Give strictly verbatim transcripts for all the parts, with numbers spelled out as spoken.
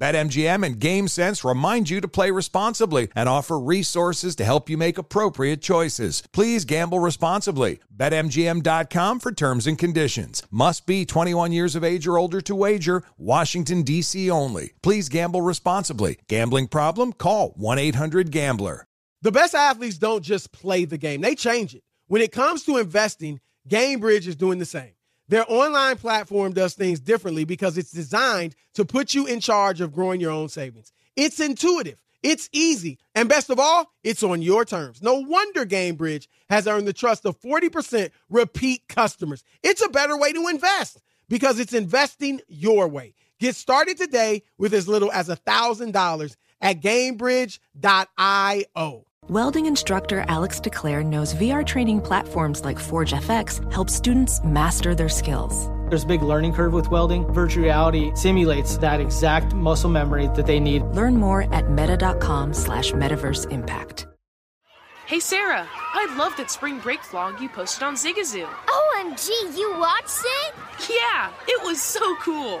BetMGM and GameSense remind you to play responsibly and offer resources to help you make appropriate choices. Please gamble responsibly. Bet M G M dot com for terms and conditions. Must be twenty-one years of age or older to wager. Washington, D C only. Please gamble responsibly. Gambling problem? Call one eight hundred gambler. The best athletes don't just play the game. They change it. When it comes to investing, GameBridge is doing the same. Their online platform does things differently because it's designed to put you in charge of growing your own savings. It's intuitive, it's easy, and best of all, it's on your terms. No wonder GameBridge has earned the trust of forty percent repeat customers. It's a better way to invest because it's investing your way. Get started today with as little as one thousand dollars at GameBridge dot io. Welding instructor Alex DeClaire knows V R training platforms like ForgeFX help students master their skills. There's a big learning curve with welding. Virtual reality simulates that exact muscle memory that they need. Learn more at meta.com slash metaverse impact. Hey, Sarah, I loved that spring break vlog you posted on Zigazoo. O M G, you watched it? Yeah, it was so cool.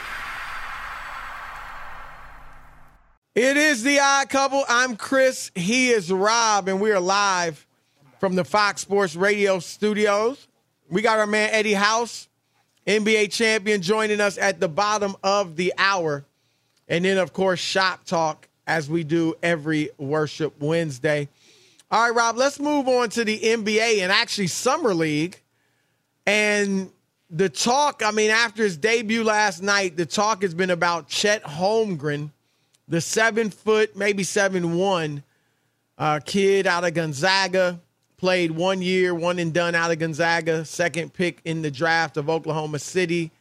It is the Odd Couple. I'm Chris. He is Rob, and we are live from the Fox Sports Radio studios. We got our man Eddie House, N B A champion, joining us at the bottom of the hour. And then, of course, Shop Talk, as we do every Worship Wednesday. All right, Rob, let's move on to the N B A and actually Summer League. And the talk, I mean, after his debut last night, the talk has been about Chet Holmgren, the seven-foot, maybe seven one uh, kid out of Gonzaga, played one year, one and done out of Gonzaga, second pick in the draft of Oklahoma City.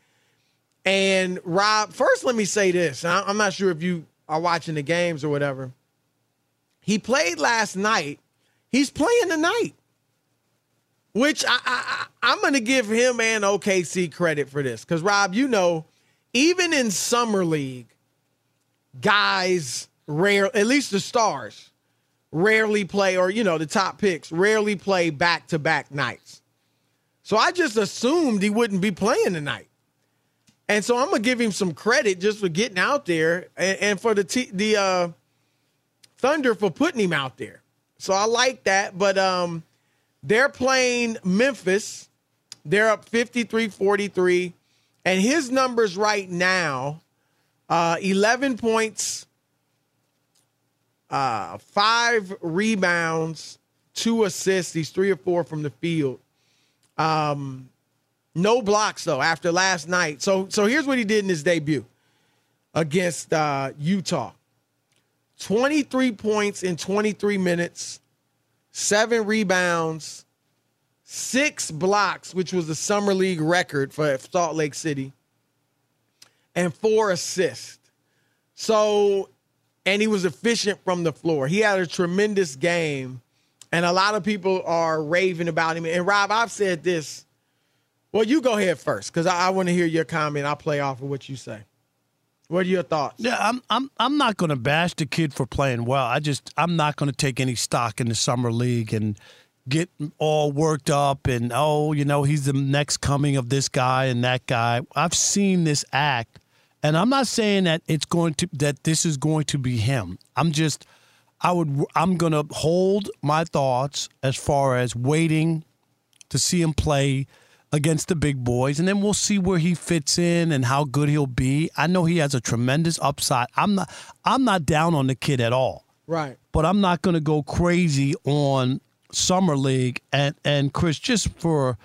And, Rob, first let me say this. I'm not sure if you are watching the games or whatever. He played last night. He's playing tonight, which I, I, I'm going to give him and O K C credit for this because, Rob, you know, even in Summer League, guys rare, at least the stars, rarely play, or, you know, the top picks rarely play back-to-back nights. So I just assumed he wouldn't be playing tonight. And so I'm going to give him some credit just for getting out there and, and for the t- the uh, Thunder for putting him out there. So I like that. But um, they're playing Memphis. They're up fifty-three forty-three. And his numbers right now, Uh, eleven points, uh, five rebounds, two assists. He's three or four from the field. Um, no blocks, though, after last night. So so here's what he did in his debut. against uh, Utah. twenty-three points in twenty-three minutes, seven rebounds, six blocks, which was the Summer League record for Salt Lake City, and four assists. So, and he was efficient from the floor. He had a tremendous game, and a lot of people are raving about him. And, Rob, I've said this. Well, you go ahead first because I, I want to hear your comment. I'll play off of what you say. What are your thoughts? Yeah, I'm I'm I'm not going to bash the kid for playing well. I just I'm not going to take any stock in the summer league and get all worked up and oh, you know, he's the next coming of this guy and that guy. I've seen this act, and I'm not saying that it's going to that this is going to be him. I'm just I would I'm going to hold my thoughts as far as waiting to see him play against the big boys, and then we'll see where he fits in and how good he'll be. I know he has a tremendous upside. I'm not, I'm not down on the kid at all. Right. But I'm not going to go crazy on Summer League. And, and Chris, just for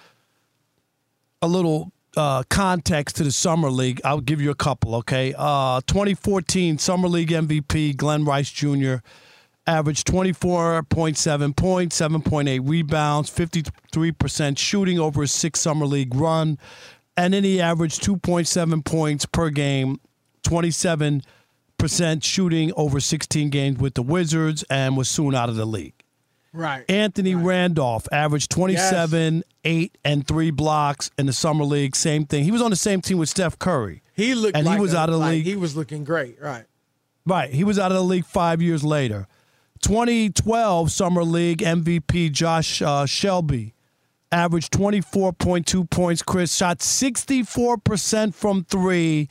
a little uh, context to the Summer League, I'll give you a couple, okay? Uh, twenty fourteen Summer League M V P Glenn Rice Junior averaged twenty-four point seven points, seven point eight rebounds, fifty-three percent shooting over his sixth Summer League run. And then he averaged two point seven points per game, twenty-seven percent shooting over sixteen games with the Wizards, and was soon out of the league. Right. Anthony right. Randolph averaged twenty-seven, yes. eight, and three blocks in the Summer League. Same thing. He was on the same team with Steph Curry. He looked and like he was a, out of the like league. He was looking great. Right. Right. He was out of the league five years later. twenty twelve Summer League M V P Josh uh, Shelby averaged twenty-four point two points. Chris shot sixty-four percent from three,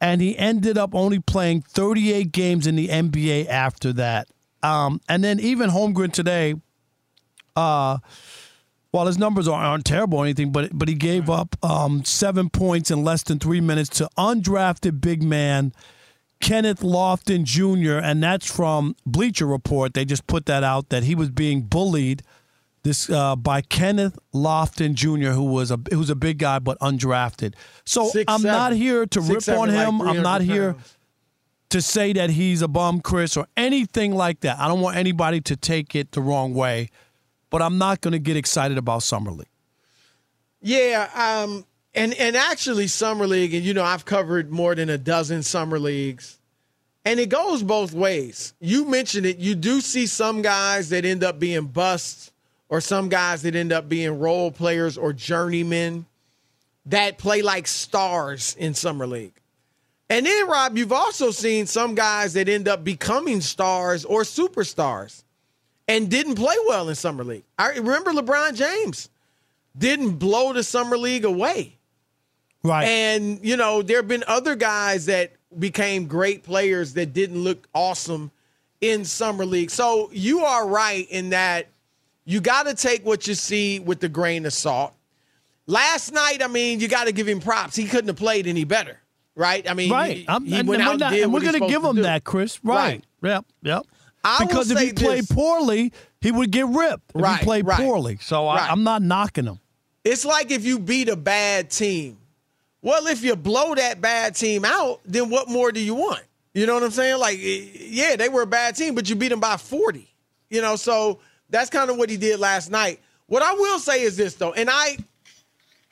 and he ended up only playing thirty-eight games in the N B A after that. Um, and then even Holmgren today, uh, while his numbers aren't terrible or anything, but but he gave up um, seven points in less than three minutes to undrafted big man Kenneth Lofton Junior, and that's from Bleacher Report. They just put that out, that he was being bullied this uh, by Kenneth Lofton Junior, who was a who's a big guy but undrafted. So Six, I'm seven. not here to Six, rip seven, on him. Like I'm not here pounds. to say that he's a bum, Chris, or anything like that. I don't want anybody to take it the wrong way, but I'm not going to get excited about Summer League. Yeah, um... And and actually, Summer League, and, you know, I've covered more than a dozen Summer Leagues, and it goes both ways. You mentioned it. You do see some guys that end up being busts, or some guys that end up being role players or journeymen that play like stars in Summer League. And then, Rob, you've also seen some guys that end up becoming stars or superstars and didn't play well in Summer League. I remember LeBron James didn't blow the Summer League away. Right. And, you know, there have been other guys that became great players that didn't look awesome in Summer League. So you are right in that you got to take what you see with a grain of salt. Last night, I mean, you got to give him props. He couldn't have played any better, right? I mean, right. He, I'm, he and, went and out not, and we're going to give him that, Chris. Right. right. Yep, yep. I because if he played this, poorly, he would get ripped if right, he played right, poorly. So I, right. I'm not knocking him. It's like if you beat a bad team. Well, if you blow that bad team out, then what more do you want? You know what I'm saying? Like, yeah, they were a bad team, but you beat them by forty. You know, so that's kind of what he did last night. What I will say is this, though, and I,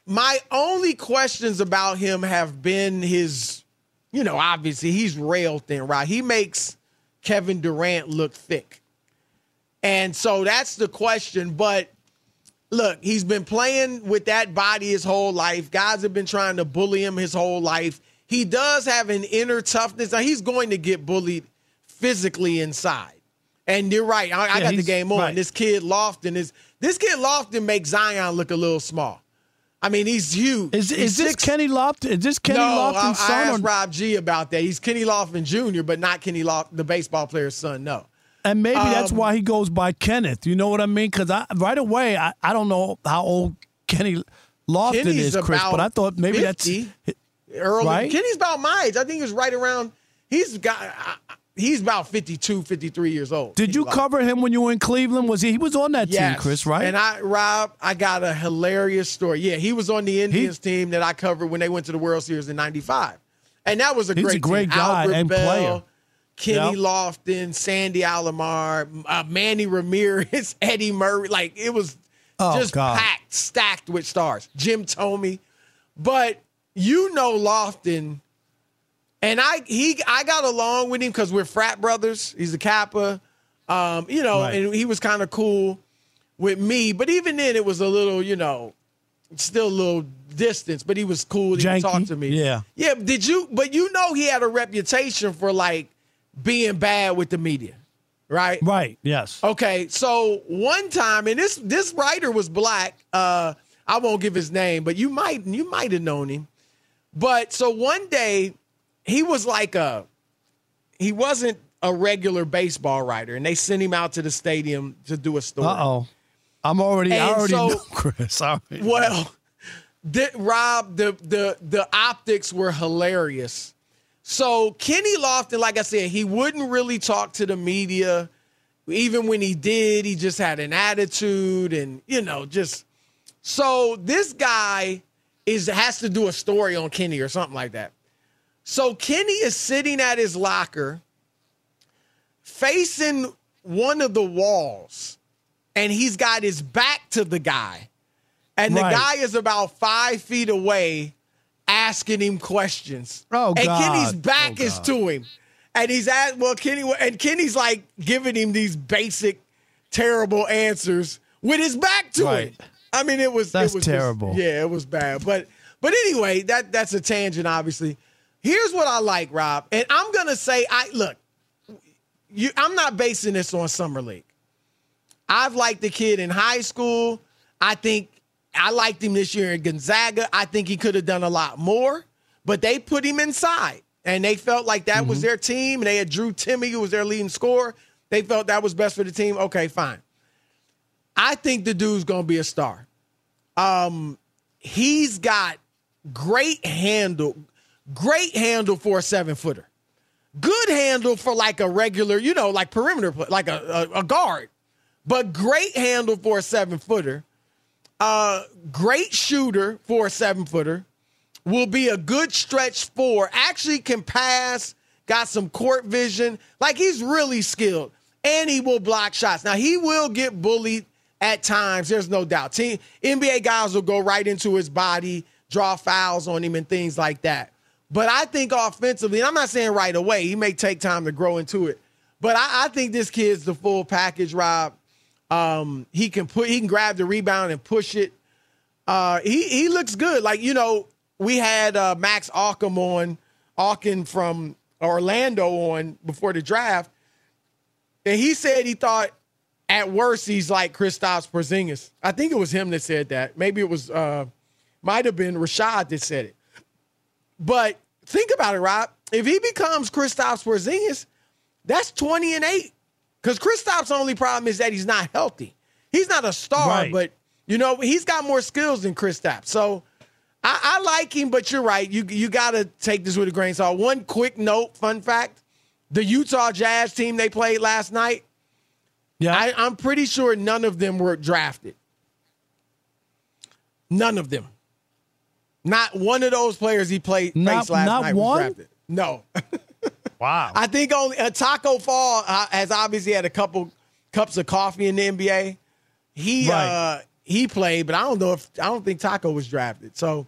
my only questions about him have been his, you know, obviously he's rail thin, right? He makes Kevin Durant look thick. And so that's the question, but look, he's been playing with that body his whole life. Guys have been trying to bully him his whole life. He does have an inner toughness. Now, he's going to get bullied physically inside. And you're right. I, yeah, I got the game on. Right. This kid Lofton is this kid Lofton makes Zion look a little small. I mean, he's huge. Is, he's is this Kenny Lofton? Is this Kenny no, Lofton's son? I, I asked or... Rob G about that. He's Kenny Lofton Junior, but not Kenny Lofton, the baseball player's son. No. And maybe um, that's why he goes by Kenneth. You know what I mean? Because I, right away, I, I don't know how old Kenny Lofton Kenny's is, Chris, but I thought maybe fifty, that's early. Right? Kenny's about my age. I think he was right around. He's got. He's about fifty-two, fifty-three years old. Did Kenny you Lofton. cover him when you were in Cleveland? Was he? He was on that yes. team, Chris, right? And I, Rob, I got a hilarious story. Yeah, he was on the Indians he, team that I covered when they went to the World Series in ninety-five. And that was a He's great, a great team. guy Albert and Bell, player. Kenny yep. Lofton, Sandy Alomar, uh, Manny Ramirez, Eddie Murray. Like, it was oh, just God. packed, stacked with stars. Jim Thome. But you know Lofton, and I he I got along with him because we're frat brothers. He's a Kappa. Um, you know, right. and he was kind of cool with me. But even then, it was a little, you know, still a little distance, but he was cool. He would talk to me. Yeah. Yeah. Did you, but you know, he had a reputation for like being bad with the media, right? Right. Yes. Okay. So one time, and this, this writer was black. Uh, I won't give his name, but you might, you might've known him. But so one day he was like a, he wasn't a regular baseball writer, and they sent him out to the stadium to do a story. Uh-oh. I'm already, and I already so, know, Chris. I already well, know. The, Rob, the the the optics were hilarious. So Kenny Lofton, like I said, he wouldn't really talk to the media. Even when he did, he just had an attitude, and you know, just so this guy is has to do a story on Kenny or something like that. So Kenny is sitting at his locker, facing one of the walls, and he's got his back to the guy. And right. the guy is about five feet away asking him questions. Oh, and God. Kenny's back oh, is God. to him. And he's at, well, Kenny, and Kenny's like giving him these basic, terrible answers with his back to right. him. I mean, it was, that's it was terrible. Just, yeah, it was bad. But, but anyway, that, that's a tangent, obviously. Here's what I like, Rob. And I'm going to say, I look, you, I'm not basing this on Summer League. I've liked the kid in high school. I think, I liked him this year in Gonzaga. I think he could have done a lot more, but they put him inside, and they felt like that mm-hmm. was their team. They had Drew Timmy, who was their leading scorer. They felt that was best for the team. Okay, fine. I think the dude's going to be a star. Um, he's got great handle, great handle for a seven-footer. Good handle for like a regular, you know, like perimeter, like a, a, a guard, but great handle for a seven-footer. Uh, great shooter for a seven-footer, will be a good stretch four, actually can pass, got some court vision. Like, he's really skilled, and he will block shots. Now, he will get bullied at times, there's no doubt. Team, N B A guys will go right into his body, draw fouls on him and things like that. But I think offensively, and I'm not saying right away, he may take time to grow into it, but I, I think this kid's the full package, Rob. Um, he can put, he can grab the rebound and push it. Uh, he, he looks good. Like, you know, we had, uh, Max Auchin on Auchin from Orlando on before the draft. And he said, he thought at worst, he's like Kristaps Porzingis. I think it was him that said that. Maybe it was, uh, might've been Rashad that said it, but think about it, Rob. If he becomes Kristaps Porzingis, that's twenty and eight. Because Kristaps' only problem is that he's not healthy. He's not a star, right. but, you know, he's got more skills than Kristaps. So I, I like him, but you're right. You you got to take this with a grain of salt. One quick note, fun fact, the Utah Jazz team they played last night, yeah, I, I'm pretty sure none of them were drafted. None of them. Not one of those players he played not, last not night one? was drafted. No. Wow. I think only uh, Taco Fall uh, has obviously had a couple cups of coffee in the N B A. He right. uh, he played, but I don't know if I don't think Taco was drafted. So,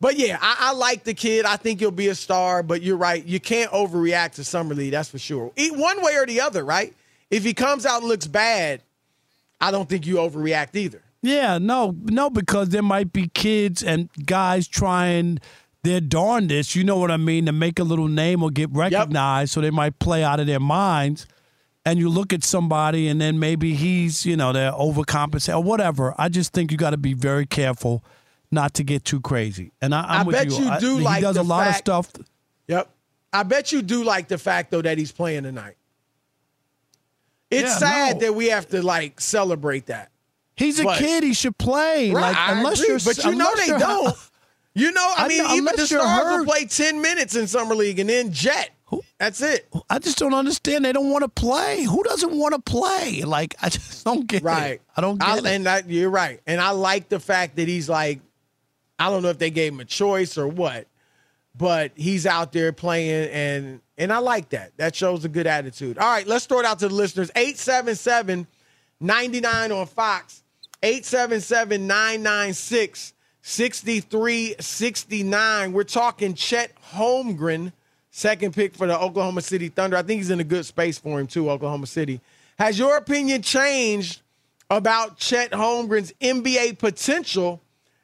but yeah, I, I like the kid. I think he'll be a star. But you're right, you can't overreact to Summer League. That's for sure. One way or the other, right? If he comes out and looks bad, I don't think you overreact either. Yeah, no, no, because there might be kids and guys trying. They're darndest, you know what I mean, to make a little name or get recognized, yep. so they might play out of their minds. And you look at somebody, and then maybe he's, you know, they're overcompensating or whatever. I just think you got to be very careful not to get too crazy. And I, I'm I with bet you, you do I, like he does the a lot fact, of stuff. Yep, I bet you do like the fact though that he's playing tonight. It's yeah, sad no. that we have to like celebrate that. He's but, a kid; he should play. Right, like unless you're, but you know they don't. You know, I mean, I, even the Stars will play ten minutes in Summer League and then jet. Who, That's it. I just don't understand. They don't want to play. Who doesn't want to play? Like, I just don't get right. it. I don't get I, it. And I, you're right. And I like the fact that he's like, I don't know if they gave him a choice or what, but he's out there playing, and and I like that. That shows a good attitude. All right, let's throw it out to the listeners. eight seven seven, nine nine on Fox. eight seven seven, nine nine six, six three six nine. We're talking Chet Holmgren, second pick for the Oklahoma City Thunder. I think he's in a good space for him, too, Oklahoma City. Has your opinion changed about Chet Holmgren's N B A potential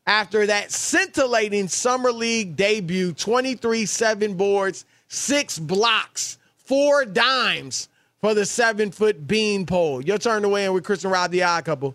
after that scintillating summer league debut? twenty-three, seven boards, six blocks, four dimes for the seven-foot beanpole. Your turn to win with Chris and Rob, the Odd Couple,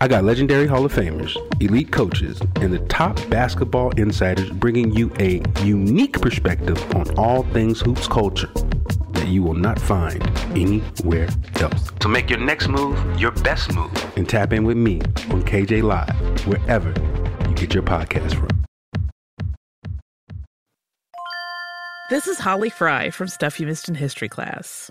I got legendary Hall of Famers, elite coaches, and the top basketball insiders bringing you a unique perspective on all things hoops culture that you will not find anywhere else. So make your next move your best move and tap in with me on K J Live, wherever get your podcast from. This is Holly Fry from Stuff You Missed in History Class.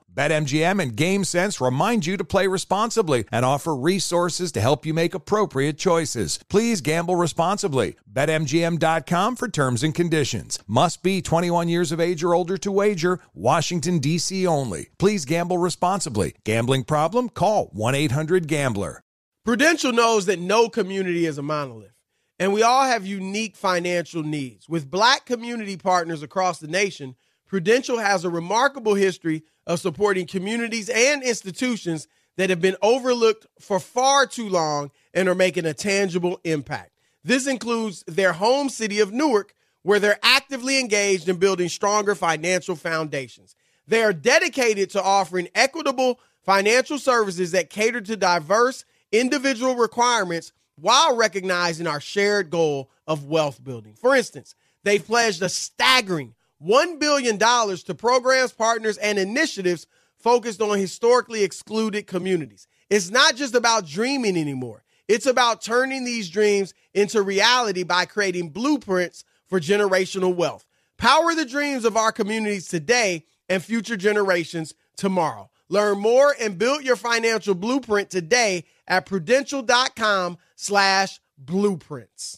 BetMGM and GameSense remind you to play responsibly and offer resources to help you make appropriate choices. Please gamble responsibly. Bet M G M dot com for terms and conditions. Must be twenty-one years of age or older to wager. Washington, D C only. Please gamble responsibly. Gambling problem? Call one eight hundred gambler. Prudential knows that no community is a monolith, and we all have unique financial needs. With Black community partners across the nation, Prudential has a remarkable history of supporting communities and institutions that have been overlooked for far too long and are making a tangible impact. This includes their home city of Newark, where they're actively engaged in building stronger financial foundations. They are dedicated to offering equitable financial services that cater to diverse individual requirements while recognizing our shared goal of wealth building. For instance, they've pledged a staggering one billion dollars to programs, partners, and initiatives focused on historically excluded communities. It's not just about dreaming anymore. It's about turning these dreams into reality by creating blueprints for generational wealth. Power the dreams of our communities today and future generations tomorrow. Learn more and build your financial blueprint today at prudential.com slash blueprints.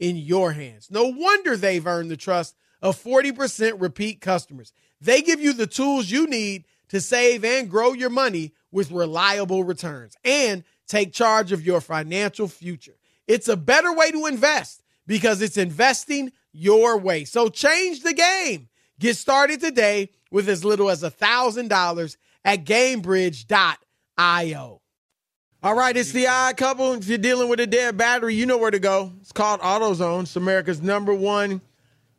in your hands. No wonder they've earned the trust of forty percent repeat customers. They give you the tools you need to save and grow your money with reliable returns and take charge of your financial future. It's a better way to invest because it's investing your way. So change the game. Get started today with as little as one thousand dollars at GameBridge dot io. All right, it's the Odd Couple. If you're dealing with a dead battery, you know where to go. It's called AutoZone. It's America's number one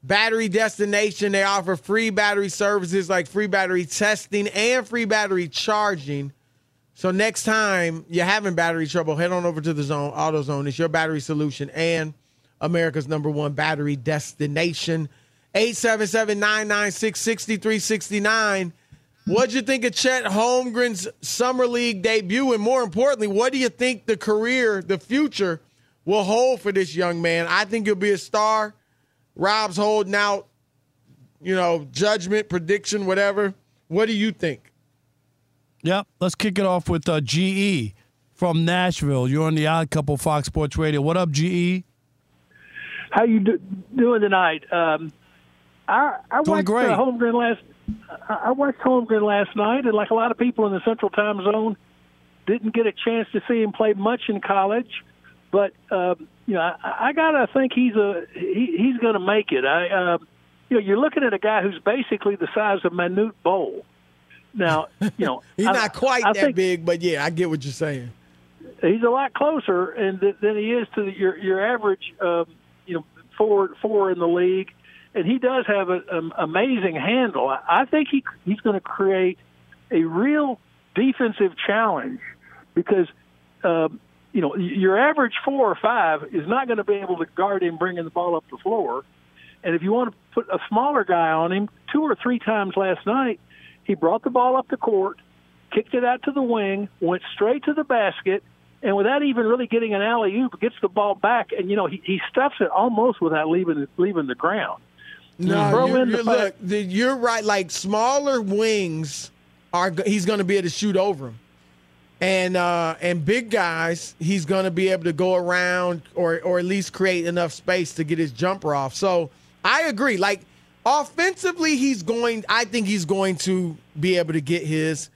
battery destination. They offer free battery services like free battery testing and free battery charging. So next time you're having battery trouble, head on over to the Zone, AutoZone. It's your battery solution and America's number one battery destination. eight seven seven, nine nine six, six three six nine. What'd you think of Chet Holmgren's Summer League debut? And more importantly, what do you think the career, the future will hold for this young man? I think he'll be a star. Rob's holding out, you know, judgment, prediction, whatever. What do you think? Yeah, let's kick it off with uh, G E from Nashville. You're on the Odd Couple, Fox Sports Radio. What up, G E? How you do, doing tonight? Um, I, I watched uh, Holmgren last. I watched Holmgren last night, and like a lot of people in the Central Time Zone, didn't get a chance to see him play much in college. But um, you know, I, I gotta think he's a he, he's gonna make it. I uh, you know, you're looking at a guy who's basically the size of Manute Bol. Now, you know, he's I, not quite I that think, big, but yeah, I get what you're saying. He's a lot closer, and th- than he is to the, your your average, um, you know, forward four in the league. And he does have an amazing handle. I, I think he he's going to create a real defensive challenge because. Um, You know, your average four or five is not going to be able to guard him bringing the ball up the floor. And if you want to put a smaller guy on him, two or three times last night, he brought the ball up the court, kicked it out to the wing, went straight to the basket, and without even really getting an alley-oop, gets the ball back. And, you know, he, he stuffs it almost without leaving leaving the ground. No, you you're, you're, the look, you're right. Like, smaller wings, are he's going to be able to shoot over them. And uh, and big guys, he's going to be able to go around or or at least create enough space to get his jumper off. So I agree. Like, offensively, he's going – I think he's going to be able to get his.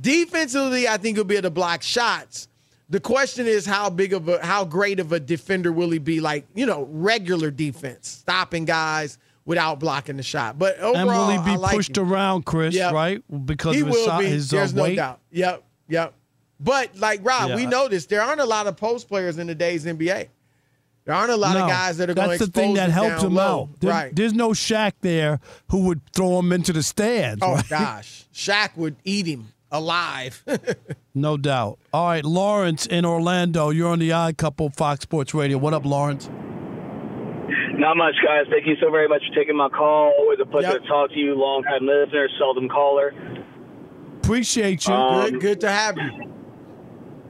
Defensively, I think he'll be able to block shots. The question is how big of a – how great of a defender will he be? Like, you know, regular defense, stopping guys without blocking the shot. But overall, and will he be like pushed him. around, Chris, yep. right? Because he of his, will be. his There's uh, no weight. doubt. Yep, yep. But, like, Rob, yeah. we know this. There aren't a lot of post players in today's N B A. There aren't a lot no, of guys that are going to expose him down low. That's the thing that helps him out. There, right. There's no Shaq there who would throw him into the stands. Oh, right? gosh. Shaq would eat him alive. No doubt. All right, Lawrence in Orlando. You're on the Odd Couple, Fox Sports Radio. What up, Lawrence? Not much, guys. Thank you so very much for taking my call. Always a pleasure yep. to talk to you. Long-time listener, seldom caller. Appreciate you. Um, good, good to have you.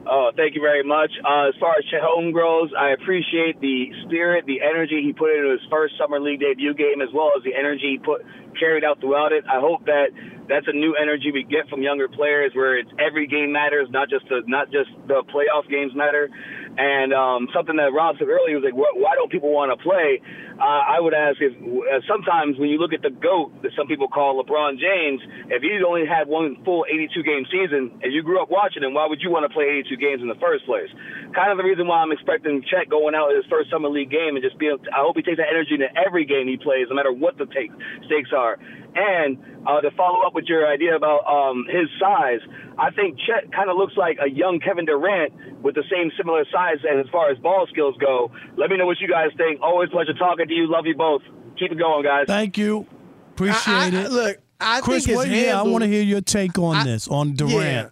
Oh, thank you very much. Uh, as far as Chet Holmgren goes, I appreciate the spirit, the energy he put into his first Summer League debut game, as well as the energy he put carried out throughout it. I hope that that's a new energy we get from younger players, where it's every game matters, not just the, not just the playoff games matter. And um, something that Rob said earlier was like, why don't people want to play? Uh, I would ask if uh, sometimes when you look at the GOAT that some people call LeBron James, if he'd only had one full eighty-two game season and you grew up watching him, why would you want to play eighty-two games in the first place? Kind of the reason why I'm expecting Chet going out in his first summer league game and just being, I hope he takes that energy into every game he plays, no matter what the take, stakes are. And uh, to follow up with your idea about um, his size, I think Chet kind of looks like a young Kevin Durant with the same similar size as far as ball skills go. Let me know what you guys think. Always a pleasure talking to you. Love you both. Keep it going, guys. Thank you. Appreciate I, I, it. Look, I Chris, think what, handle, yeah, I want to hear your take on I, this, on Durant. Yeah.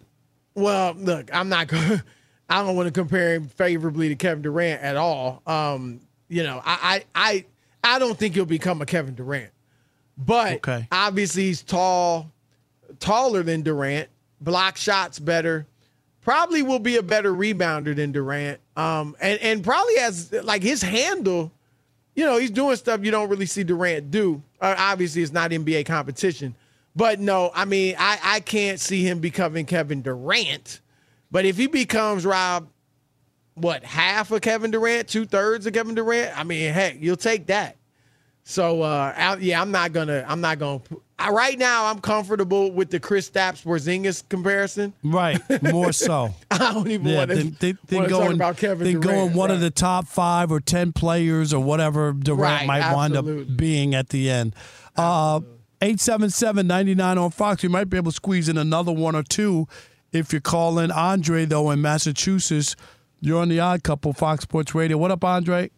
Well, look, I'm not going I don't want to compare him favorably to Kevin Durant at all. Um, you know, I, I, I, I don't think he'll become a Kevin Durant. But okay. Obviously he's tall, taller than Durant, block shots better, probably will be a better rebounder than Durant. Um, and, and probably has like his handle, you know, he's doing stuff you don't really see Durant do. Uh, obviously it's not N B A competition, but no, I mean, I, I can't see him becoming Kevin Durant, but if he becomes Rob, what, half of Kevin Durant, two thirds of Kevin Durant. I mean, heck, you'll take that. So uh, I, yeah, I'm not gonna. I'm not gonna. I, right now, I'm comfortable with the Kristaps Porzingis comparison. Right, more so. I don't even yeah, want to talk about Kevin Durant. They're going one right. of the top five or ten players or whatever Durant right, might absolutely. wind up being at the end. Uh, eight seven seven, nine nine on Fox. You might be able to squeeze in another one or two if you're calling. Andre, though, in Massachusetts, you're on the Odd Couple, Fox Sports Radio. What up, Andre?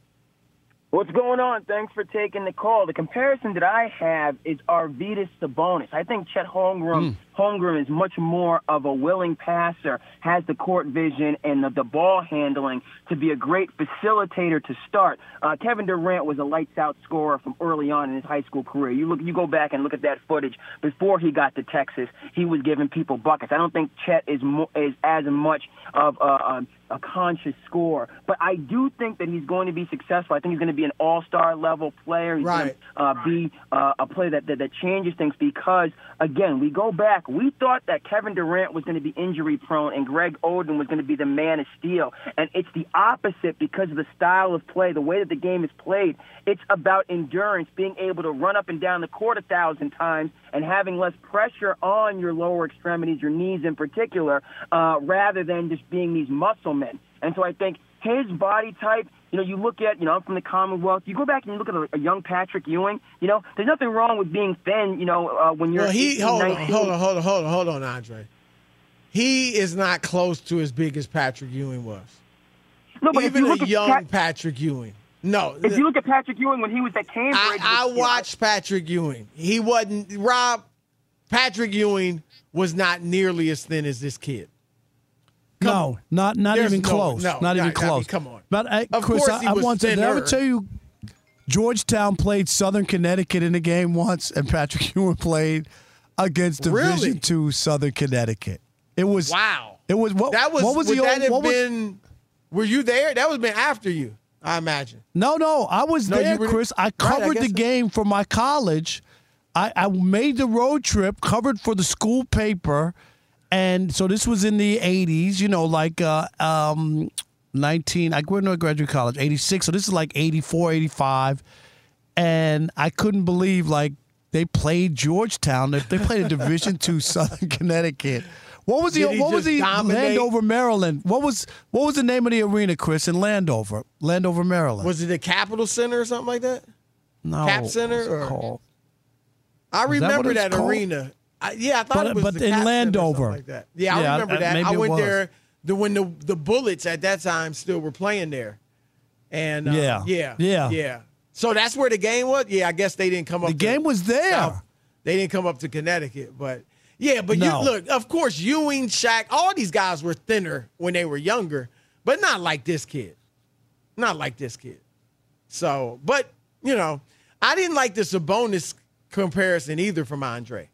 What's going on? Thanks for taking the call. The comparison that I have is Arvydas Sabonis. I think Chet Holmgren, mm. Holmgren is much more of a willing passer, has the court vision and the, the ball handling to be a great facilitator to start. Uh, Kevin Durant was a lights-out scorer from early on in his high school career. You look, you go back and look at that footage. Before he got to Texas, he was giving people buckets. I don't think Chet is, mo- is as much of a... a a conscious scorer. But I do think that he's going to be successful. I think he's going to be an all-star level player. He's right. going to uh, be uh, a player that, that, that changes things because, again, we go back. We thought that Kevin Durant was going to be injury-prone and Greg Oden was going to be the man of steel. And it's the opposite because of the style of play, the way that the game is played. It's about endurance, being able to run up and down the court a thousand times and having less pressure on your lower extremities, your knees in particular, uh, rather than just being these muscle men. And so I think his body type, you know, you look at, you know, I'm from the Commonwealth. You go back and you look at a, a young Patrick Ewing, you know, there's nothing wrong with being thin, you know, uh, when you're well, he, hold on, hold on, hold on, hold on, hold on, Andre. He is not close to as big as Patrick Ewing was. No, but even if you look a at young Pat- Patrick Ewing. No. If you look at Patrick Ewing when he was at Cambridge. I, I watched Patrick Ewing. He wasn't, Rob, Patrick Ewing was not nearly as thin as this kid. Come no, on. not not There's even no, close. No, not no, even close. I mean, come on. But I, of Chris, I, I want to ever tell you, Georgetown played Southern Connecticut in a game once, and Patrick Ewing played against Division Two really? Southern Connecticut. It was wow. It was what? That was, what was would the that old, have what been? Was, were you there? That was been after you, I imagine. No, no, I was no, there, Chris. I covered right, I the game for my college. I, I made the road trip, covered for the school paper. And so this was in the eighties, you know, like uh, um, nineteen, I graduated college, eighty-six. So this is like eighty-four, eighty-five. And I couldn't believe, like, they played Georgetown. They, they played a Division Two Southern Connecticut. What was Did the, he what was the Landover, Maryland? What was, what was the name of the arena, Chris, in Landover, Landover, Maryland? Was it the Capital Center or something like that? No. Cap Center? What was it called? I remember that, that arena. I, yeah, I thought but, it was but the in Landover. Like that. Yeah, yeah, I remember I, that. I went there the, when the the Bullets at that time still were playing there, and uh, yeah, yeah, yeah, yeah. So that's where the game was. Yeah, I guess they didn't come up. The to game was there. South. They didn't come up to Connecticut, but yeah, but no. you look. Of course, Ewing, Shaq, all these guys were thinner when they were younger, but not like this kid, not like this kid. So, but you know, I didn't like the Sabonis comparison either from Andre.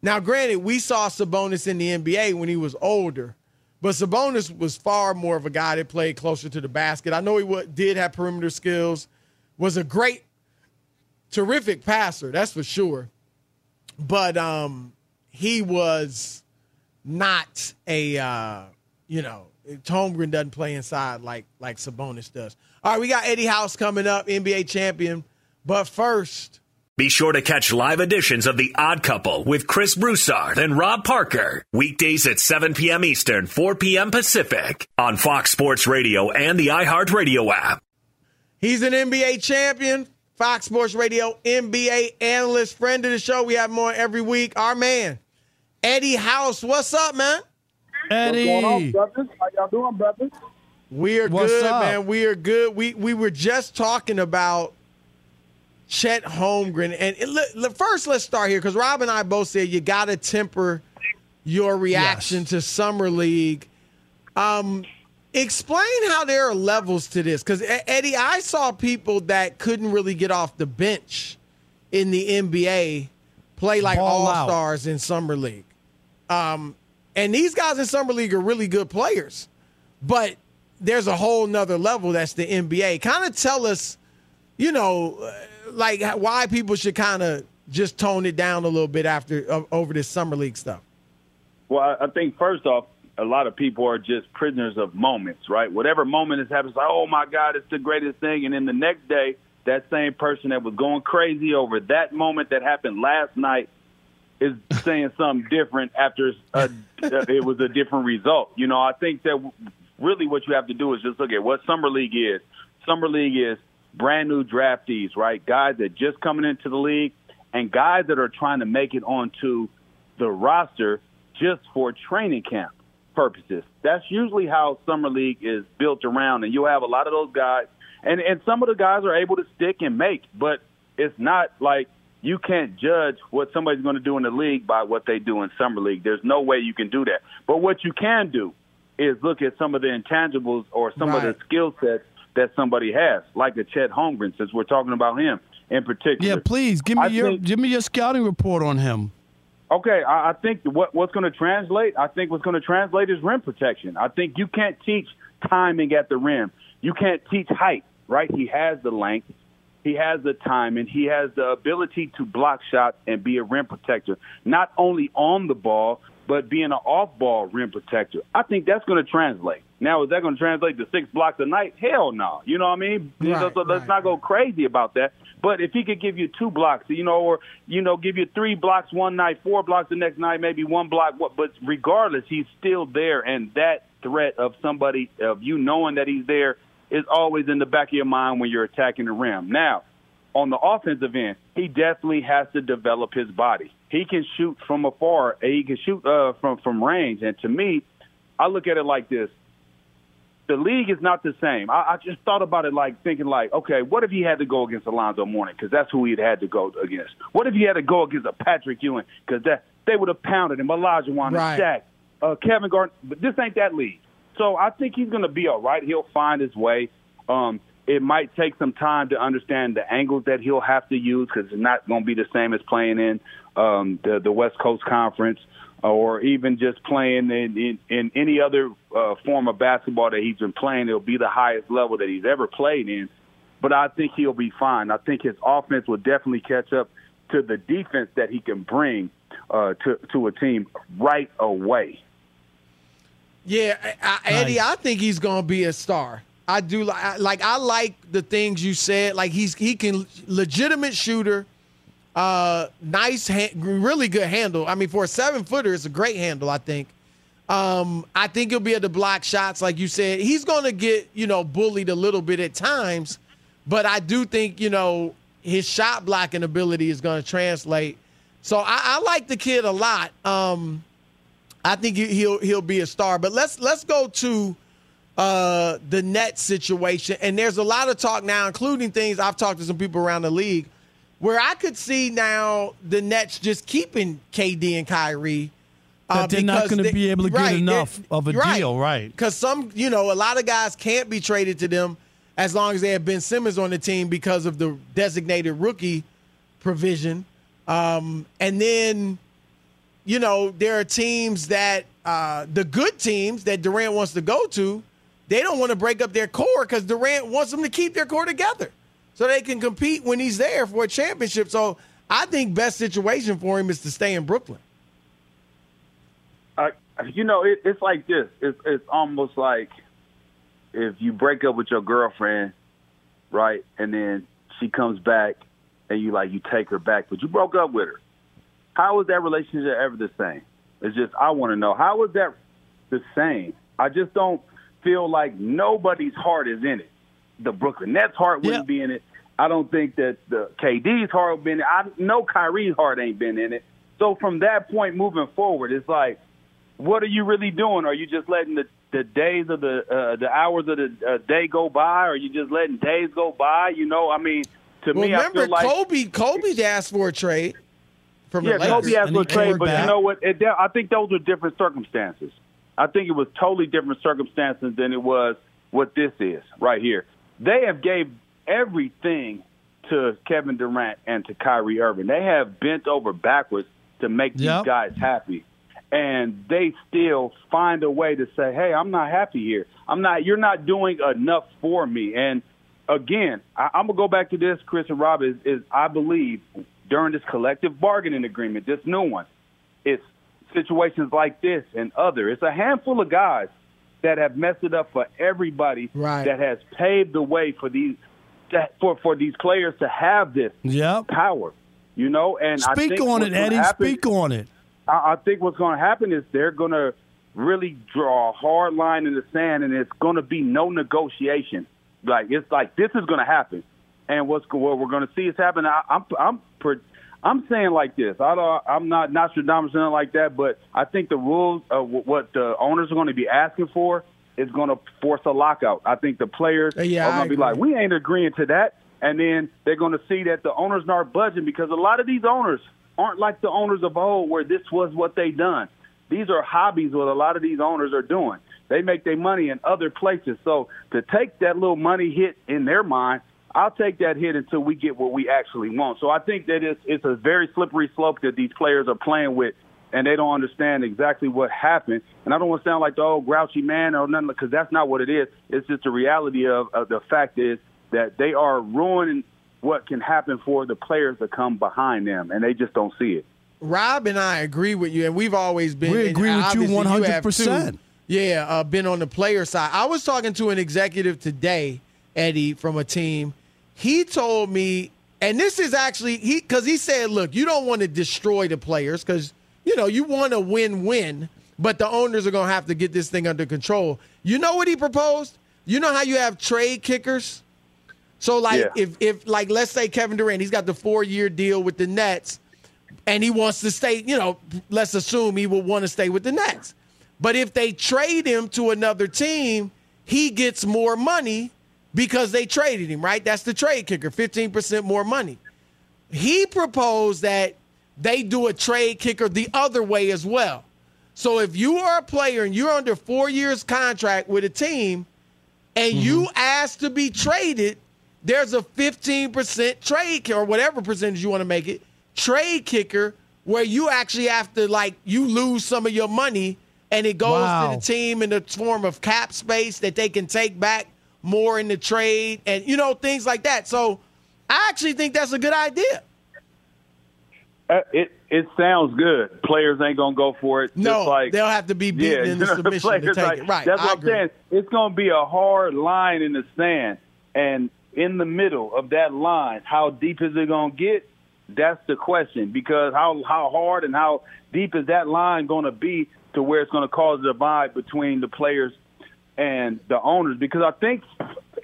Now, granted, we saw Sabonis in the N B A when he was older, but Sabonis was far more of a guy that played closer to the basket. I know he w- did have perimeter skills, was a great, terrific passer, that's for sure. But um, he was not a, uh, you know, Holmgren doesn't play inside like like Sabonis does. All right, we got Eddie House coming up, N B A champion. But first, be sure to catch live editions of The Odd Couple with Chris Broussard and Rob Parker. Weekdays at seven p.m. Eastern, four p.m. Pacific on Fox Sports Radio and the iHeartRadio app. He's an N B A champion, Fox Sports Radio N B A analyst, friend of the show. We have more every week. Our man, Eddie House. What's up, man? Eddie. What's going on, brothers? How y'all doing, brothers? We are What's good, up? man. We are good. We we were just talking about Chet Holmgren. And it, look, first, let's start here because Rob and I both said you got to temper your reaction yes. to Summer League. Um, explain how there are levels to this because, Eddie, I saw people that couldn't really get off the bench in the N B A play like Ball all-stars out. in Summer League. Um, and these guys in Summer League are really good players. But there's a whole nother level that's the N B A. Kind of tell us, you know, like why people should kind of just tone it down a little bit after over this Summer League stuff. Well, I think first off, a lot of people are just prisoners of moments, right? Whatever moment is happening, it's like, oh, my God, it's the greatest thing. And then the next day, that same person that was going crazy over that moment that happened last night is saying something different after a, it was a different result. You know, I think that really what you have to do is just look at what Summer League is. Summer League is brand new draftees, right? Guys that just coming into the league and guys that are trying to make it onto the roster just for training camp purposes. That's usually how Summer League is built around, and you'll have a lot of those guys. And, and some of the guys are able to stick and make, but it's not like you can't judge what somebody's going to do in the league by what they do in Summer League. There's no way you can do that. But what you can do is look at some of the intangibles or some right. of the skill sets that somebody has, like a Chet Holmgren, since we're talking about him in particular. Yeah, please, give me I your think, give me your scouting report on him. Okay, I, I think what, what's going to translate, I think what's going to translate is rim protection. I think you can't teach timing at the rim. You can't teach height, right? He has the length. He has the time, and he has the ability to block shots and be a rim protector, not only on the ball, but being an off-ball rim protector. I think that's going to translate. Now, is that going to translate to six blocks a night? Hell no. You know what I mean? Right, so, so let's right, not go crazy about that. But if he could give you two blocks, you know, or, you know, give you three blocks one night, four blocks the next night, maybe one block. But regardless, he's still there, and that threat of somebody, of you knowing that he's there, is always in the back of your mind when you're attacking the rim. Now, on the offensive end, he definitely has to develop his body. He can shoot from afar. He can shoot uh, from, from range. And to me, I look at it like this. The league is not the same. I, I just thought about it like thinking like, okay, what if he had to go against Alonzo Mourning because that's who he'd had to go against? What if he had to go against a Patrick Ewing because they would have pounded him, Olajuwon, right. Shaq, uh, Kevin Garnett. But this ain't that league. So I think he's going to be all right. He'll find his way. Um, it might take some time to understand the angles that he'll have to use because it's not going to be the same as playing in um, the, the West Coast Conference or even just playing in, in, in any other uh, form of basketball that he's been playing. It'll be the highest level that he's ever played in. But I think he'll be fine. I think his offense will definitely catch up to the defense that he can bring uh, to, to a team right away. Yeah, I, I, nice. Eddie, I think he's gonna be a star. I do like, I, like I like the things you said. Like he's he can legitimate shooter, uh, nice, hand, really good handle. I mean, for a seven footer, it's a great handle. I think. Um, I think he'll be able to block shots, like you said. He's gonna get you know bullied a little bit at times, but I do think you know his shot blocking ability is gonna translate. So I, I like the kid a lot. Um, I think he'll he'll be a star. But let's let's go to uh, the Nets situation. And there's a lot of talk now, including things I've talked to some people around the league, where I could see now the Nets just keeping K D and Kyrie. Uh, that they're not going to be able to right, get enough of a right. deal, right? Because some, you know, a lot of guys can't be traded to them as long as they have Ben Simmons on the team because of the designated rookie provision. Um, and then... You know, there are teams that uh, the good teams that Durant wants to go to, they don't want to break up their core because Durant wants them to keep their core together so they can compete when he's there for a championship. So I think best situation for him is to stay in Brooklyn. Uh, you know, it, it's like this. It's, it's almost like if you break up with your girlfriend, right, and then she comes back and you like you take her back, but you broke up with her. How is that relationship ever the same? It's just I want to know, how is that the same? I just don't feel like nobody's heart is in it. The Brooklyn Nets' heart wouldn't yeah. be in it. I don't think that the K D's heart would be in it. I know Kyrie's heart ain't been in it. So from that point moving forward, it's like, what are you really doing? Are you just letting the, the days of the uh, the hours of the uh, day go by? Or are you just letting days go by? You know, I mean, to well, me, remember, I feel like Kobe, Kobe asked for a trade from yeah, the Lakers. Kobe asked for a trade, but back. You know what? It, I think those are different circumstances. I think it was totally different circumstances than it was what this is right here. They have gave everything to Kevin Durant and to Kyrie Irving. They have bent over backwards to make yep. these guys happy. And they still find a way to say, hey, I'm not happy here. I'm not. You're not doing enough for me. And, again, I, I'm going to go back to this, Chris and Rob, is, is I believe during this collective bargaining agreement, this new one, it's situations like this and other. It's a handful of guys that have messed it up for everybody right. that has paved the way for these for, for these players to have this yep. power. You know, and Speak I think on it, Eddie. Happen, Speak on it. I think what's going to happen is they're going to really draw a hard line in the sand, and it's going to be no negotiation. Like it's like this is going to happen, and what's what we're going to see is happen. I, I'm I'm I'm saying like this. I don't, I'm not Nostradamus or nothing like that, but I think the rules of what the owners are going to be asking for is going to force a lockout. I think the players yeah, are going to be like, we ain't agreeing to that, and then they're going to see that the owners aren't budging because a lot of these owners aren't like the owners of old where this was what they done. These are hobbies what a lot of these owners are doing. They make their money in other places. So to take that little money hit in their mind, I'll take that hit until we get what we actually want. So I think that it's, it's a very slippery slope that these players are playing with, and they don't understand exactly what happened. And I don't want to sound like the old grouchy man or nothing, because that's not what it is. It's just the reality of, of the fact is that they are ruining what can happen for the players that come behind them, and they just don't see it. Rob and I agree with you, and we've always been. We agree with you one hundred percent. Too, yeah, uh, been on the player side. I was talking to an executive today, Eddie, from a team. He told me, and this is actually, he because he said, look, you don't want to destroy the players because, you know, you want to win-win, but the owners are going to have to get this thing under control. You know what he proposed? You know how you have trade kickers? So, like, yeah. if, if like, let's say Kevin Durant, he's got the four-year deal with the Nets, and he wants to stay, you know, let's assume he will want to stay with the Nets. But if they trade him to another team, he gets more money because they traded him, right? That's the trade kicker, fifteen percent more money. He proposed that they do a trade kicker the other way as well. So if you are a player and you're under four years contract with a team and mm-hmm. you ask to be traded, there's a fifteen percent trade or whatever percentage you want to make it, trade kicker where you actually have to, like, you lose some of your money and it goes wow. to the team in the form of cap space that they can take back more in the trade and, you know, things like that. So I actually think that's a good idea. Uh, it it sounds good. Players ain't going to go for it. No, just like, they'll have to be beaten yeah, in the submission to take like, it. Right, that's I what agree. I'm saying. It's going to be a hard line in the sand. And in the middle of that line, how deep is it going to get? That's the question, because how how hard and how deep is that line going to be to where it's going to cause a divide between the players and the owners? Because I think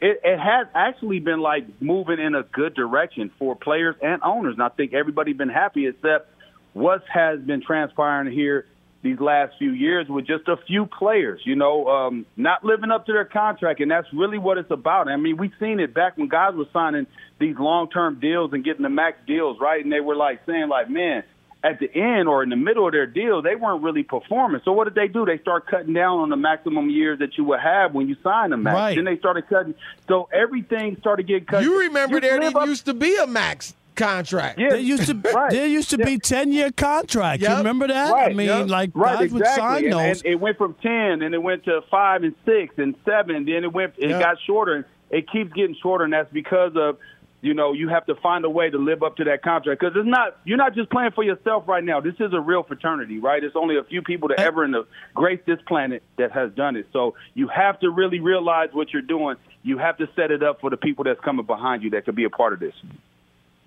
it, it has actually been, like, moving in a good direction for players and owners, and I think everybody's been happy except what has been transpiring here these last few years with just a few players, you know, um, not living up to their contract, and that's really what it's about. I mean, we've seen it back when guys were signing these long-term deals and getting the max deals, right, and they were, like, saying, like, man, at the end or in the middle of their deal, they weren't really performing. So what did they do? They start cutting down on the maximum years that you would have when you sign a max. Right. Then they started cutting. So everything started getting cut. You remember you there didn't up- used to be a max contract. Yeah. There used to right. there used to yeah. be ten-year contracts. Yep. You remember that? Right. I mean, yep. like right. guys exactly. would sign and, those. And it went from ten, and it went to five and six and seven. Then it went. It yep. got shorter. It keeps getting shorter, and that's because of you know, you have to find a way to live up to that contract, because it's not, you're not just playing for yourself right now. This is a real fraternity, right? It's only a few people that ever in the grace this planet that has done it. So you have to really realize what you're doing. You have to set it up for the people that's coming behind you that could be a part of this.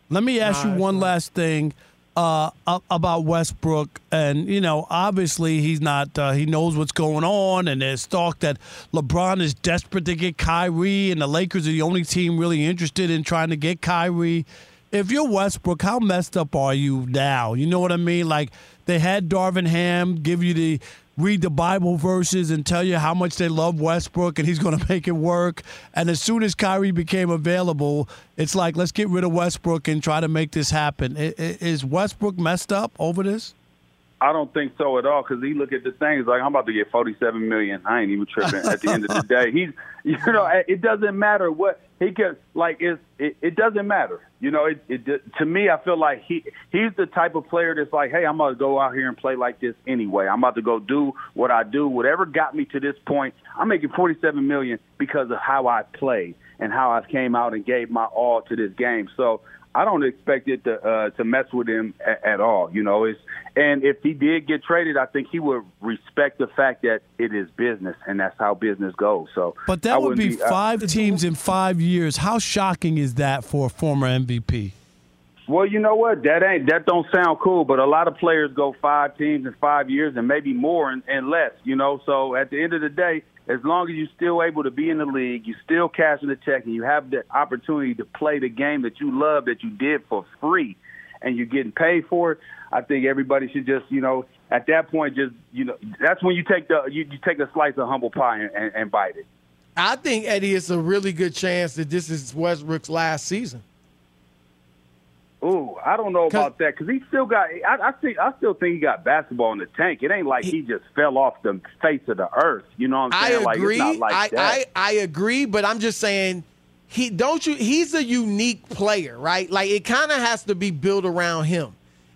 Let me ask you one last thing uh, about Westbrook. And, you know, obviously he's not uh, – he knows what's going on, and there's talk that LeBron is desperate to get Kyrie, and the Lakers are the only team really interested in trying to get Kyrie. If you're Westbrook, how messed up are you now? You know what I mean? Like, they had Darvin Ham give you the – read the Bible verses and tell you how much they love Westbrook and he's going to make it work. And as soon as Kyrie became available, it's like, let's get rid of Westbrook and try to make this happen. Is Westbrook messed up over this? I don't think so at all, because he look at the things like, I'm about to get forty-seven million dollars. I ain't even tripping at the end of the day. He's, you know, it doesn't matter what he can, like, it's, it, it doesn't matter. You know, it, it, to me, I feel like he he's the type of player that's like, hey, I'm going to go out here and play like this anyway. I'm about to go do what I do. Whatever got me to this point, I'm making forty-seven million dollars because of how I played and how I came out and gave my all to this game. So I don't expect it to uh, to mess with him at, at all, you know. It's, and if he did get traded, I think he would respect the fact that it is business, and that's how business goes. So, but that would be, be five uh, teams in five years. How shocking is that for a former M V P? Well, you know what? That ain't that don't sound cool, but a lot of players go five teams in five years and maybe more and, and less, you know. So at the end of the day, as long as you're still able to be in the league, you're still cashing the check, and you have the opportunity to play the game that you love, that you did for free, and you're getting paid for it, I think everybody should just, you know, at that point, just, you know, that's when you take the you, you take a slice of humble pie and, and, and bite it. I think, Eddie, it's a really good chance that this is Westbrook's last season. Ooh, I don't know about that, because he still got – I think I still think he got basketball in the tank. It ain't like he, he just fell off the face of the earth. You know what I'm saying? I agree. Like, it's not like I, that. I, I agree, but I'm just saying he don't you he's a unique player, right? Like, it kind of has to be built around him.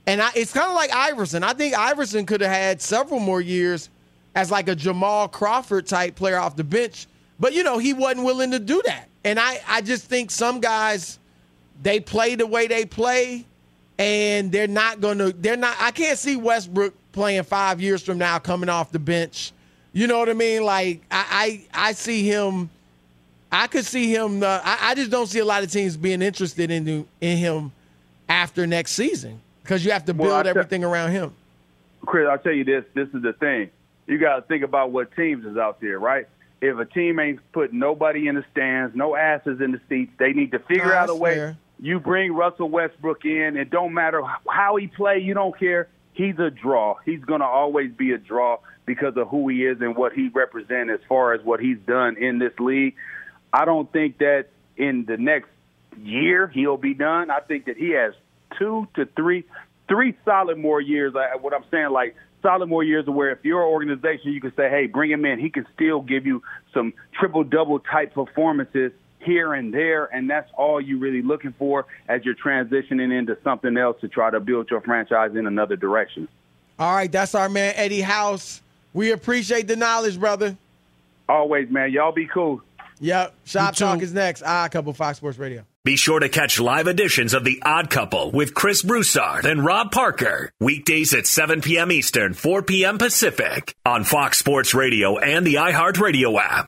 And I, it's kind of like Iverson. I think Iverson could have had several more years as like a Jamal Crawford-type player off the bench. But, you know, he wasn't willing to do that. And I, I just think some guys – they play the way they play, and they're not going to – they're not – I can't see Westbrook playing five years from now coming off the bench. You know what I mean? Like, I I, I see him – I could see him uh, – I, I just don't see a lot of teams being interested in, in him after next season, because you have to build well, everything around him. Chris, I'll tell you this. This is the thing. You got to think about what teams is out there, right? If a team ain't put nobody in the stands, no asses in the seats, they need to figure oh, out a way fair. – You bring Russell Westbrook in, it don't matter how he play, you don't care. He's a draw. He's going to always be a draw because of who he is and what he represents as far as what he's done in this league. I don't think that in the next year he'll be done. I think that he has two to three, three solid more years. What I'm saying, like, solid more years where if you're an organization, you can say, hey, bring him in. He can still give you some triple-double type performances here and there, and that's all you're really looking for as you're transitioning into something else to try to build your franchise in another direction. All right, that's our man, Eddie House. We appreciate the knowledge, brother. Always, man. Y'all be cool. Yep. Shop Talk is next. Odd Couple, Fox Sports Radio. Be sure to catch live editions of The Odd Couple with Chris Broussard and Rob Parker. Weekdays at seven p.m. Eastern, four p.m. Pacific on Fox Sports Radio and the iHeartRadio app.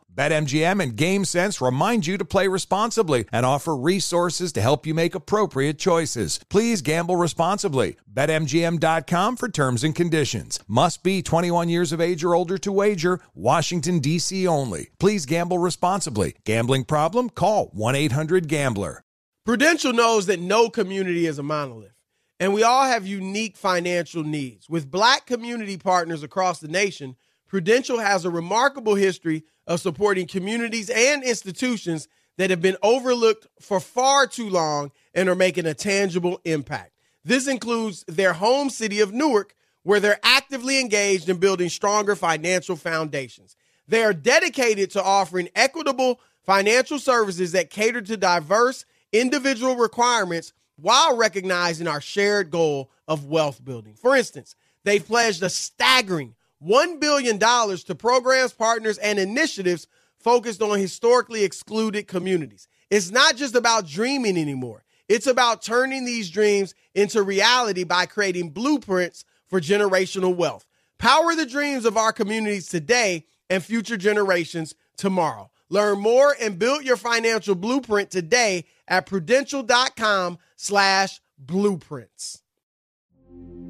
BetMGM and GameSense remind you to play responsibly and offer resources to help you make appropriate choices. Please gamble responsibly. Bet M G M dot com for terms and conditions. Must be twenty-one years of age or older to wager. Washington, D C only. Please gamble responsibly. Gambling problem? Call one eight hundred gambler. Prudential knows that no community is a monolith, and we all have unique financial needs. With Black community partners across the nation, Prudential has a remarkable history of supporting communities and institutions that have been overlooked for far too long and are making a tangible impact. This includes their home city of Newark, where they're actively engaged in building stronger financial foundations. They are dedicated to offering equitable financial services that cater to diverse individual requirements while recognizing our shared goal of wealth building. For instance, they've pledged a staggering one billion dollars to programs, partners, and initiatives focused on historically excluded communities. It's not just about dreaming anymore. It's about turning these dreams into reality by creating blueprints for generational wealth. Power the dreams of our communities today and future generations tomorrow. Learn more and build your financial blueprint today at prudential.com slash blueprints.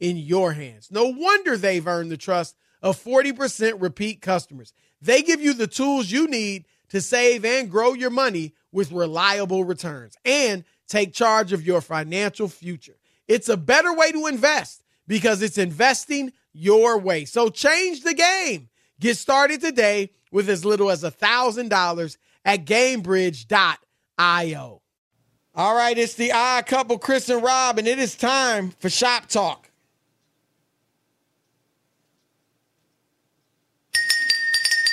in your hands. No wonder they've earned the trust of forty percent repeat customers. They give you the tools you need to save and grow your money with reliable returns and take charge of your financial future. It's a better way to invest because it's investing your way. So change the game. Get started today with as little as one thousand dollars at GameBridge dot io. All right, it's the odd couple, Chris and Rob, and it is time for Shop Talk.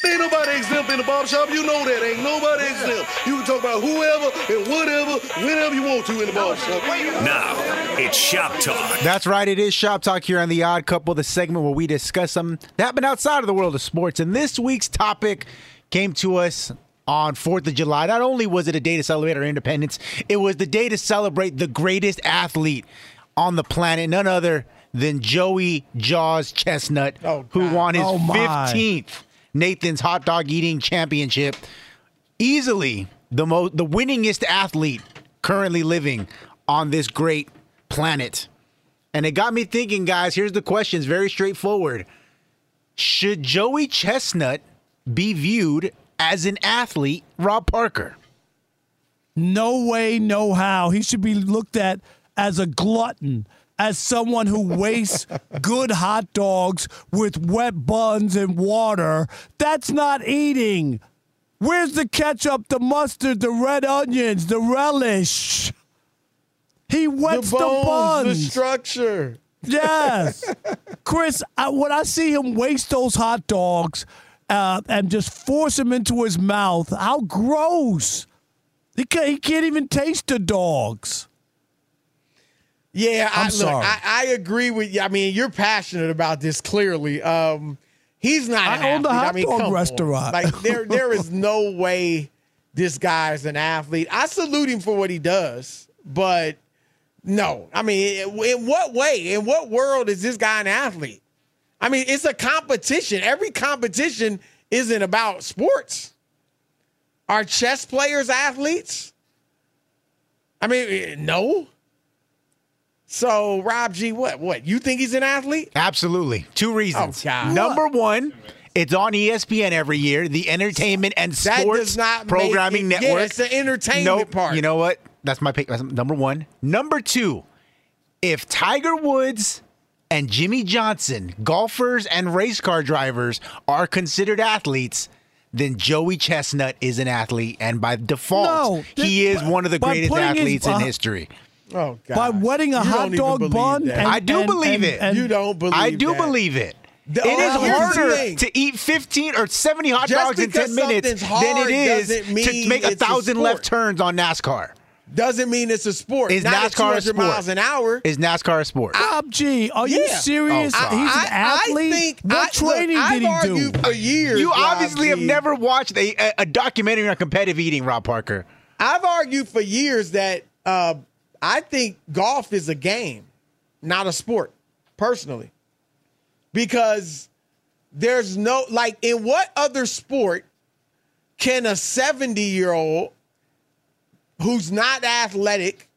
Ain't nobody exempt in the barbershop. You know that. Ain't nobody exempt. You can talk about whoever and whatever, whenever you want to in the barbershop. Now, it's Shop Talk. That's right. It is Shop Talk here on The Odd Couple, the segment where we discuss something that happened outside of the world of sports. And this week's topic came to us on fourth of July. Not only was it a day to celebrate our independence, it was the day to celebrate the greatest athlete on the planet, none other than Joey Jaws Chestnut, oh, who won his oh, fifteenth. Nathan's hot dog eating championship. Easily the most, the winningest athlete currently living on this great planet. And it got me thinking, guys, here's the questions, very straightforward. Should Joey Chestnut be viewed as an athlete, Rob Parker? No way, no how. He should be looked at as a glutton, as someone who wastes good hot dogs with wet buns and water. That's not eating. Where's the ketchup, the mustard, the red onions, the relish? He wets the, bones, the buns. The structure. Yes. Chris, I, when I see him waste those hot dogs uh, and just force them into his mouth, how gross. He can't, he can't even taste the dogs. Yeah, I'm I, sorry. Look, I, I agree with you. I mean, you're passionate about this, clearly. Um, he's not an I own athlete. the hot I mean, dog restaurant. On. Like there, there is no way this guy is an athlete. I salute him for what he does, but no. I mean, in what way, in what world is this guy an athlete? I mean, it's a competition. Every competition isn't about sports. Are chess players athletes? I mean, no. So, Rob G, what? What? You think he's an athlete? Absolutely. Two reasons. Oh, number one, it's on E S P N every year, the Entertainment and Sports Programming it, Network. Yeah, it's the entertainment nope. part. You know what? That's my pick. That's number one. Number two, if Tiger Woods and Jimmy Johnson, golfers and race car drivers, are considered athletes, then Joey Chestnut is an athlete, and by default, no, he is by, one of the greatest athletes his, uh, in history. Oh, God. By wetting a you hot dog bun? And, I do and, believe and, it. And, you don't believe it. I do that. believe it. The, it is harder to eat fifteen or seventy hot Just dogs in ten minutes than it is to make a thousand left turns on NASCAR. Doesn't mean it's a sport. Is Not NASCAR a sport? Miles an hour. Is NASCAR a sport? Rob G, are yeah. you serious? Oh, He's I, an athlete. I think, what I, training look, did I've he do? For years, you Rob obviously G. have never watched a, a, a documentary on competitive eating, Rob Parker. I've argued for years that uh, I think golf is a game, not a sport, personally, because there's no like in what other sport can a seventy year old who's not athletic,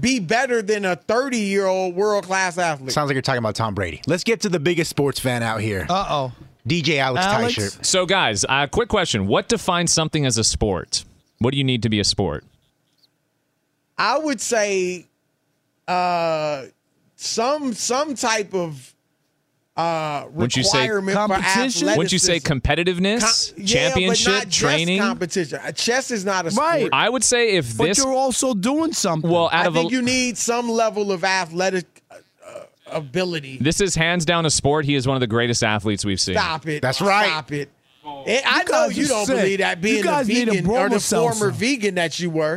be better than a thirty-year-old world-class athlete. Sounds like you're talking about Tom Brady. Let's get to the biggest sports fan out here. Uh-oh. D J Alex, Alex? Tyshirt. So, guys, a uh, quick question. What defines something as a sport? What do you need to be a sport? I would say uh, some some type of uh, requirement for athleticism. Would you say competitiveness, Com- yeah, championship, but not training, just competition? Chess is not a sport. Right. I would say if but this, but you're also doing something. Well, out I of think a, you need some level of athletic uh, ability. This is hands down a sport. He is one of the greatest athletes we've seen. Stop it. That's right. Stop it. And I know you don't sick. believe that being a vegan a or the former vegan that you were.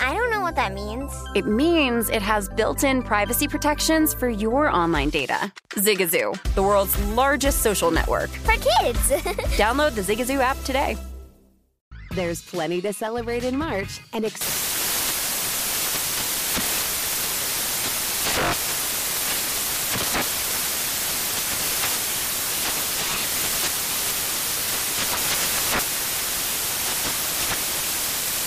I don't know what that means. It means it has built-in privacy protections for your online data. Zigazoo, the world's largest social network. For kids. Download the Zigazoo app today. There's plenty to celebrate in March and ex-